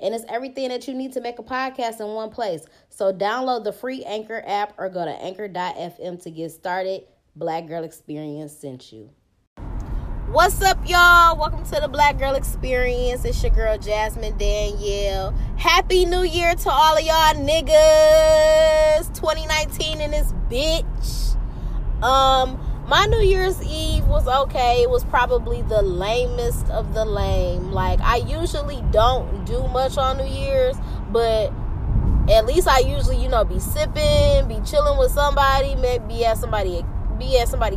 And it's everything that you need to make a podcast in one place. So download the free Anchor app or go to anchor.fm to get started. Black Girl Experience sent you. What's up, y'all? Welcome to the Black Girl Experience. It's your girl, Jasmine Danielle. Happy New Year to all of y'all niggas. 2019 in this bitch. My New Year's Eve was okay. It was probably the lamest of the lame. Like, I usually don't do much on New Year's, but at least I usually, be sipping, be chilling with somebody, maybe be at somebody's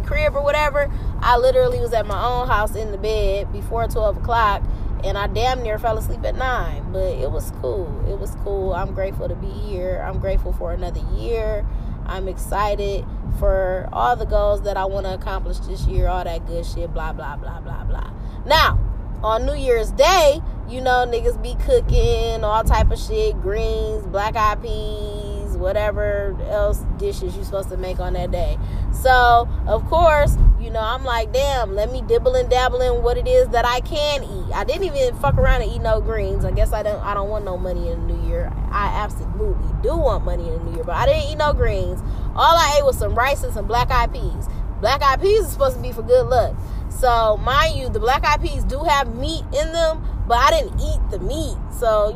crib or whatever. I literally was at my own house in the bed before 12 o'clock, and I damn near fell asleep at 9, but it was cool. It was cool. I'm grateful to be here. I'm grateful for another year. I'm excited for all the goals that I want to accomplish this year, all that good shit, blah, blah, blah, blah, blah. Now, on New Year's Day, niggas be cooking, all type of shit, greens, black-eyed peas, whatever else dishes you're supposed to make on that day. So, of course, I'm like, damn, let me dibble and dabble in what it is that I can eat. I didn't even fuck around and eat no greens. I guess I don't want no money in the new year. I absolutely do want money in the new year, but I didn't eat no greens. All I ate was some rice and some black-eyed peas. Black-eyed peas is supposed to be for good luck. So, mind you, the black-eyed peas do have meat in them, but I didn't eat the meat. So,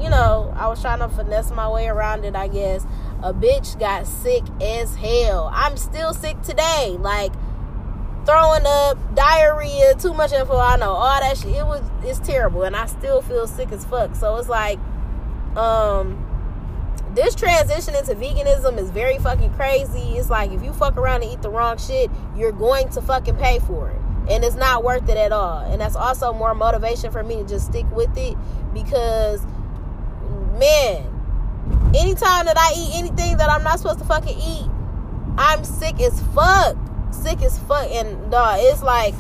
I was trying to finesse my way around it, I guess. A bitch got sick as hell. I'm still sick today. Like, throwing up, diarrhea, too much info. I know all that shit. It's terrible, and I still feel sick as fuck. So it's like, this transition into veganism is very fucking crazy. It's like, if you fuck around and eat the wrong shit, you're going to fucking pay for it, and it's not worth it at all. And that's also more motivation for me to just stick with it, because, man, anytime that I eat anything that I'm not supposed to fucking eat, I'm sick as fuck, and dog, it's like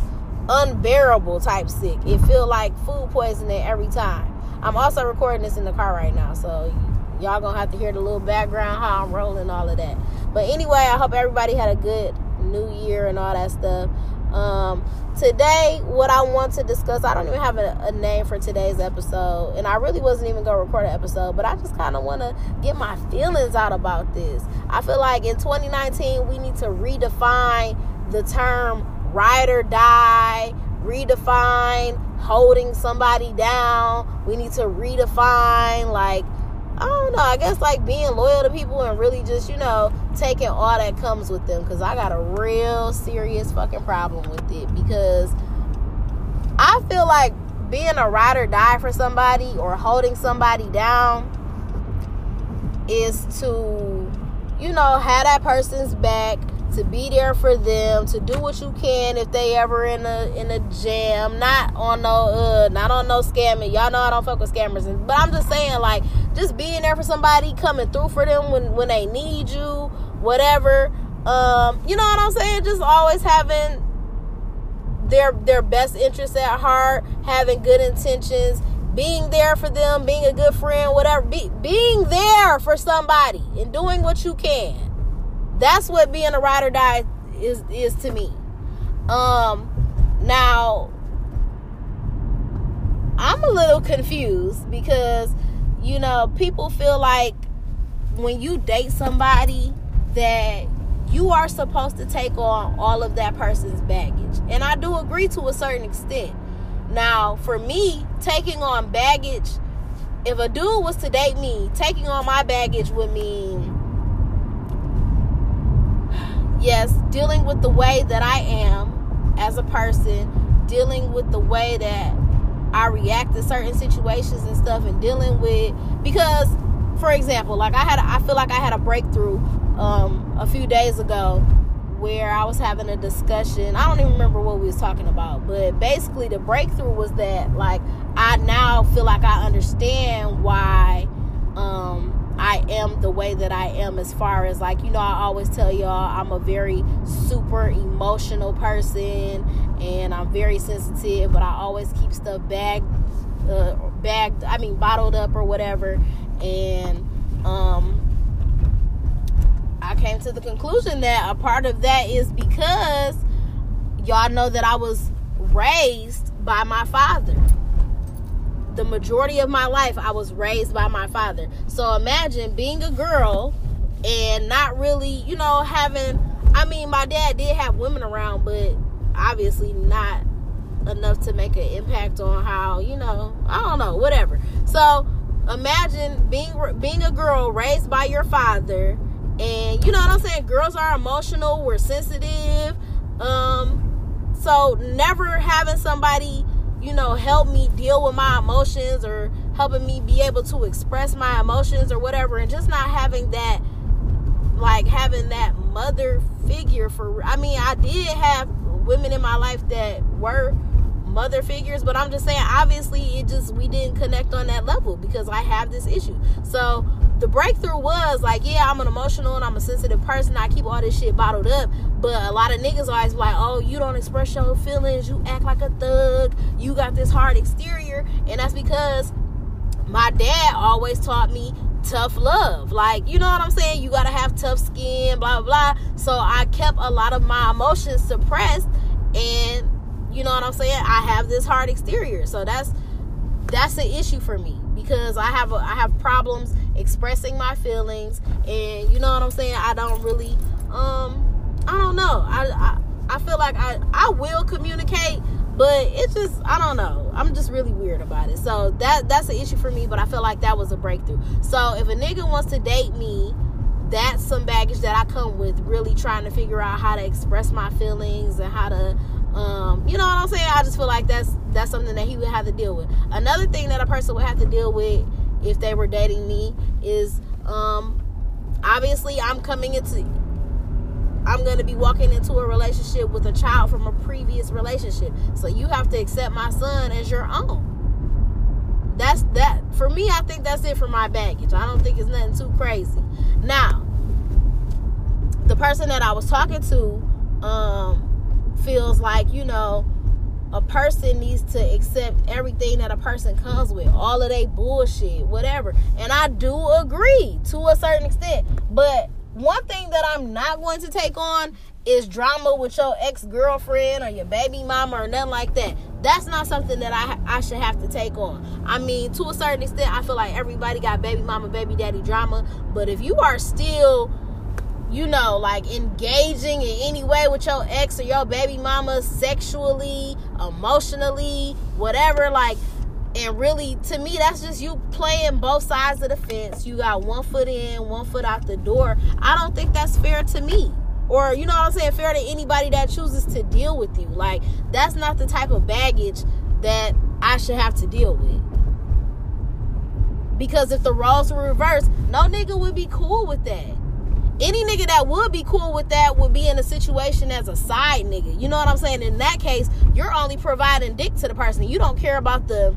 unbearable type sick. It feel like food poisoning every time. I'm also recording this in the car right now, so y'all gonna have to hear the little background, how I'm rolling, all of that. But anyway, I hope everybody had a good new year and all that stuff. Today, what I want to discuss, I don't even have a name for today's episode, and I really wasn't even going to record an episode, but I just kind of want to get my feelings out about this. I feel like in 2019, we need to redefine the term ride or die, redefine holding somebody down. We need to redefine, like, I don't know, I guess like being loyal to people and really just, taking all that comes with them. Because I got a real serious fucking problem with it. Because I feel like being a ride or die for somebody or holding somebody down is to, have that person's back, to be there for them, to do what you can if they ever in a jam. Not on no scamming. Y'all know I don't fuck with scammers. But I'm just saying, like, just being there for somebody, coming through for them when they need you, whatever. You know what I'm saying? Just always having their best interests at heart, having good intentions, being there for them, being a good friend, whatever. Being there for somebody and doing what you can. That's what being a ride or die is to me. Now, I'm a little confused because, people feel like when you date somebody that you are supposed to take on all of that person's baggage. And I do agree to a certain extent. Now, for me, taking on baggage, if a dude was to date me, taking on my baggage would mean, yes, dealing with the way that I am as a person, dealing with the way that I react to certain situations and stuff, and dealing with, because, for example, like I feel like I had a breakthrough a few days ago where I was having a discussion. I don't even remember what we was talking about, but basically the breakthrough was that, like, I now feel like I understand why I am the way that I am, as far as like, you know, I always tell y'all I'm a very super emotional person and I'm very sensitive, but I always keep stuff bottled up or whatever. And I came to the conclusion that a part of that is because y'all know that I was raised by my father. The majority of my life, I was raised by my father. So imagine being a girl and not really, you know, my dad did have women around, but obviously not enough to make an impact on how, you know, I don't know, whatever. So imagine being a girl raised by your father, and you know what I'm saying? Girls are emotional, we're sensitive. So never having somebody, you know, help me deal with my emotions or helping me be able to express my emotions or whatever, and just not having that, like having that mother figure I did have women in my life that were mother figures, but I'm just saying, obviously we didn't connect on that level because I have this issue. So the breakthrough was like, yeah, I'm an emotional and I'm a sensitive person. I keep all this shit bottled up. But a lot of niggas always like, oh, you don't express your feelings. You act like a thug. You got this hard exterior. And that's because my dad always taught me tough love. Like, you know what I'm saying? You got to have tough skin, blah, blah, blah. So I kept a lot of my emotions suppressed. And you know what I'm saying? I have this hard exterior. So that's an issue for me, because I have problems expressing my feelings, and you know what I'm saying, I don't really, I don't know, I feel like I will communicate, but it's just, I don't know, I'm just really weird about it, so that's an issue for me, but I feel like that was a breakthrough. So if a nigga wants to date me, that's some baggage that I come with, really trying to figure out how to express my feelings and how to, you know what I'm saying, I just feel like that's something that he would have to deal with. Another thing that a person would have to deal with if they were dating me is, obviously I'm going to be walking into a relationship with a child from a previous relationship. So you have to accept my son as your own. That's that. For me, I think that's it for my baggage. I don't think it's nothing too crazy. Now, the person that I was talking to, feels like, you know, a person needs to accept everything that a person comes with, all of they bullshit, whatever. And I do agree to a certain extent. But one thing that I'm not going to take on is drama with your ex-girlfriend or your baby mama or nothing like that. That's not something that I should have to take on. I mean, to a certain extent, I feel like everybody got baby mama, baby daddy drama. But if you are still, you know, like engaging in any way with your ex or your baby mama sexually, emotionally, whatever, like, and really, to me, that's just you playing both sides of the fence. You got one foot in, one foot out the door. I don't think that's fair to me, or, you know what I'm saying, fair to anybody that chooses to deal with you. Like, that's not the type of baggage that I should have to deal with. Because if the roles were reversed, no nigga would be cool with that. Any nigga that would be cool with that would be in a situation as a side nigga. You know what I'm saying? In that case, you're only providing dick to the person. You don't care about the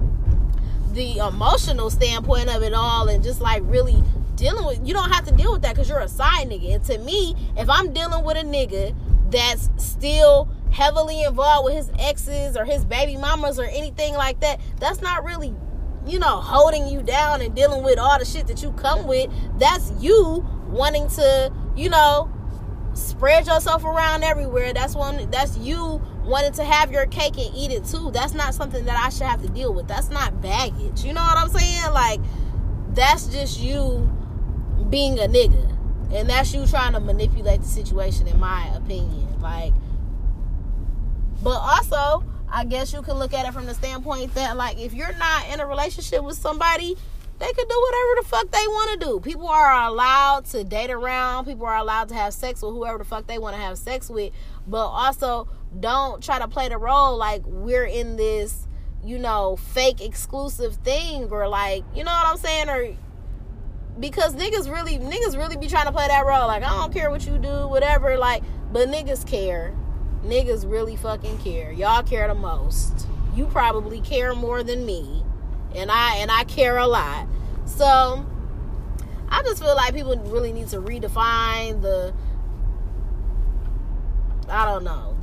emotional standpoint of it all and just like really dealing with, you don't have to deal with that because you're a side nigga. And to me, if I'm dealing with a nigga that's still heavily involved with his exes or his baby mamas or anything like that, that's not really, you know, holding you down and dealing with all the shit that you come with. That's you wanting to, you know, spread yourself around everywhere. That's you wanting to have your cake and eat it too. That's not something that I should have to deal with. That's not baggage. You know what I'm saying? Like, that's just you being a nigga. And that's you trying to manipulate the situation, in my opinion. Like, but also, I guess you can look at it from the standpoint that, like, if you're not in a relationship with somebody, they can do whatever the fuck they want to do. People are allowed to date around. People are allowed to have sex with whoever the fuck they want to have sex with. But also, don't try to play the role like we're in this, you know, fake exclusive thing, or like, you know what I'm saying? Or because niggas really be trying to play that role. Like, I don't care what you do, whatever. Like, but niggas care. Niggas really fucking care. Y'all care the most. You probably care more than me. And I care a lot. So I just feel like people really need to redefine the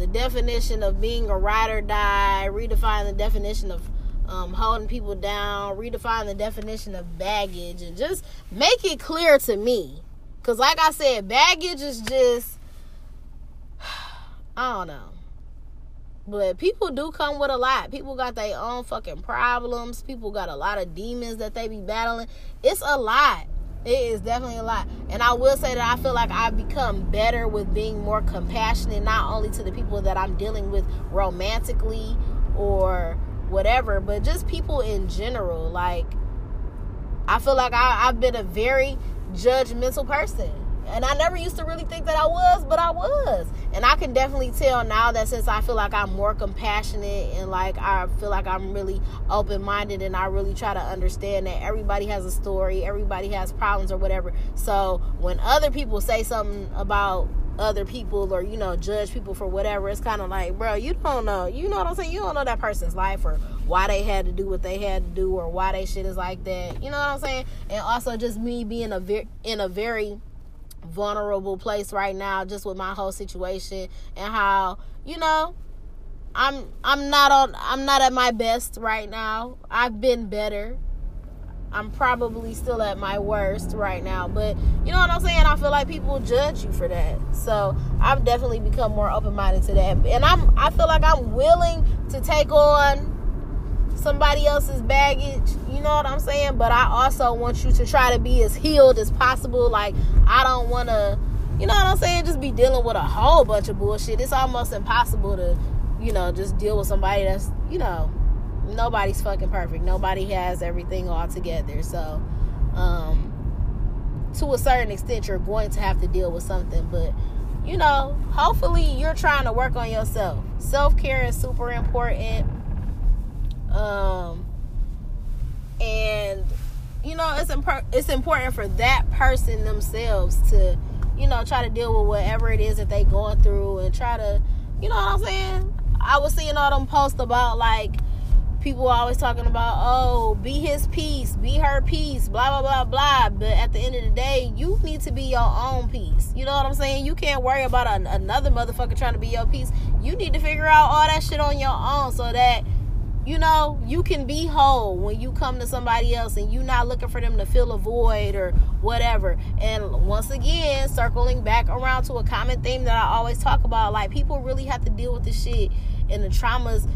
definition of being a ride or die, redefine the definition of holding people down, redefine the definition of baggage, and just make it clear to me. Because like I said, baggage is just, I don't know. But people do come with a lot. People got their own fucking problems. People got a lot of demons that they be battling. It's a lot. It is definitely a lot. And I will say that I feel like I've become better with being more compassionate, not only to the people that I'm dealing with romantically or whatever, but just people in general. Like, I feel like I've been a very judgmental person. And I never used to really think that I was, but I was. And I can definitely tell now that since I feel like I'm more compassionate and like I feel like I'm really open-minded and I really try to understand that everybody has a story, everybody has problems or whatever. So when other people say something about other people or, you know, judge people for whatever, it's kind of like, bro, you don't know. You know what I'm saying? You don't know that person's life or why they had to do what they had to do or why they shit is like that. You know what I'm saying? And also just me being in a very vulnerable place right now, just with my whole situation and how, you know, I'm not at my best right now. I've been better. I'm probably still at my worst right now, but you know what I'm saying? I feel like people judge you for that. So I've definitely become more open-minded to that, and I feel like I'm willing to take on somebody else's baggage, you know what I'm saying? But I also want you to try to be as healed as possible. Like, I don't want to, you know what I'm saying, just be dealing with a whole bunch of bullshit. It's almost impossible to, you know, just deal with somebody that's, you know, nobody's fucking perfect. Nobody has everything all together. So, to a certain extent, you're going to have to deal with something. But, you know, hopefully you're trying to work on yourself. Self-care is super important. And you know, it's important for that person themselves to, you know, try to deal with whatever it is that they going through and try to, you know what I'm saying? I was seeing all them posts about, like, people always talking about, oh, be his peace, be her peace, blah, blah, blah, blah. But at the end of the day, you need to be your own peace. You know what I'm saying? You can't worry about another motherfucker trying to be your peace. You need to figure out all that shit on your own so that, you know, you can be whole when you come to somebody else and you're not looking for them to fill a void or whatever. And once again, circling back around to a common theme that I always talk about, like, people really have to deal with the shit and the traumas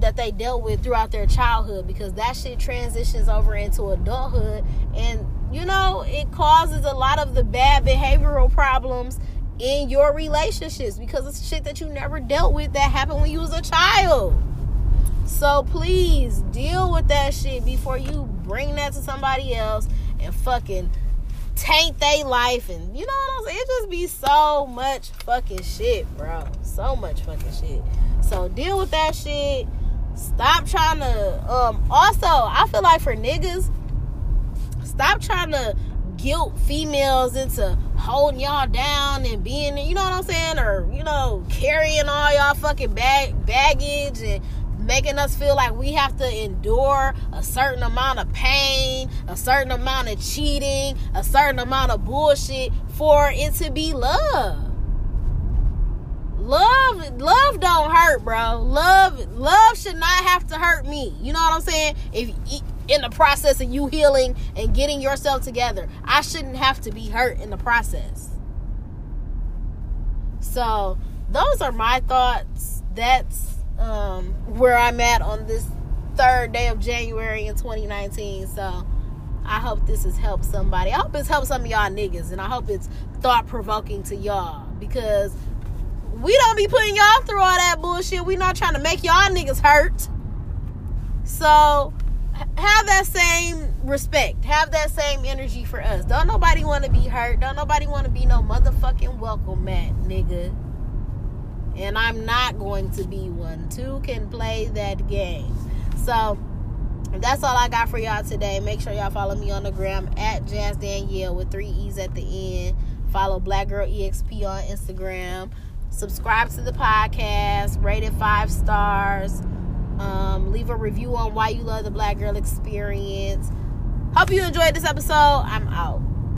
that they dealt with throughout their childhood, because that shit transitions over into adulthood. And, you know, it causes a lot of the bad behavioral problems in your relationships because it's shit that you never dealt with that happened when you was a child. So please deal with that shit before you bring that to somebody else and fucking taint their life. And you know what I'm saying? It just be so much fucking shit, bro. So much fucking shit. So deal with that shit. Stop trying to... also, I feel like for niggas, stop trying to guilt females into holding y'all down and being, you know what I'm saying? Or, you know, carrying all y'all fucking baggage and making us feel like we have to endure a certain amount of pain, a certain amount of cheating, a certain amount of bullshit for it to be love. Love don't hurt, bro. Love should not have to hurt me. You know what I'm saying? If in the process of you healing and getting yourself together, I shouldn't have to be hurt in the process. So, those are my thoughts. That's where I'm at on this 3rd day of January in 2019. So I hope this has helped somebody. I hope it's helped some of y'all niggas, and I hope it's thought provoking to y'all, because we don't be putting y'all through all that bullshit. We not trying to make y'all niggas hurt. So have that same respect, have that same energy for us. Don't nobody want to be hurt. Don't nobody want to be no motherfucking welcome mat, nigga. And I'm not going to be one. 2 can play that game. So that's all I got for y'all today. Make sure y'all follow me on the gram at Jazz Danielle with 3 E's at the end. Follow Black Girl EXP on Instagram. Subscribe to the podcast. Rate it 5 stars. Leave a review on why you love the Black Girl Experience. Hope you enjoyed this episode. I'm out.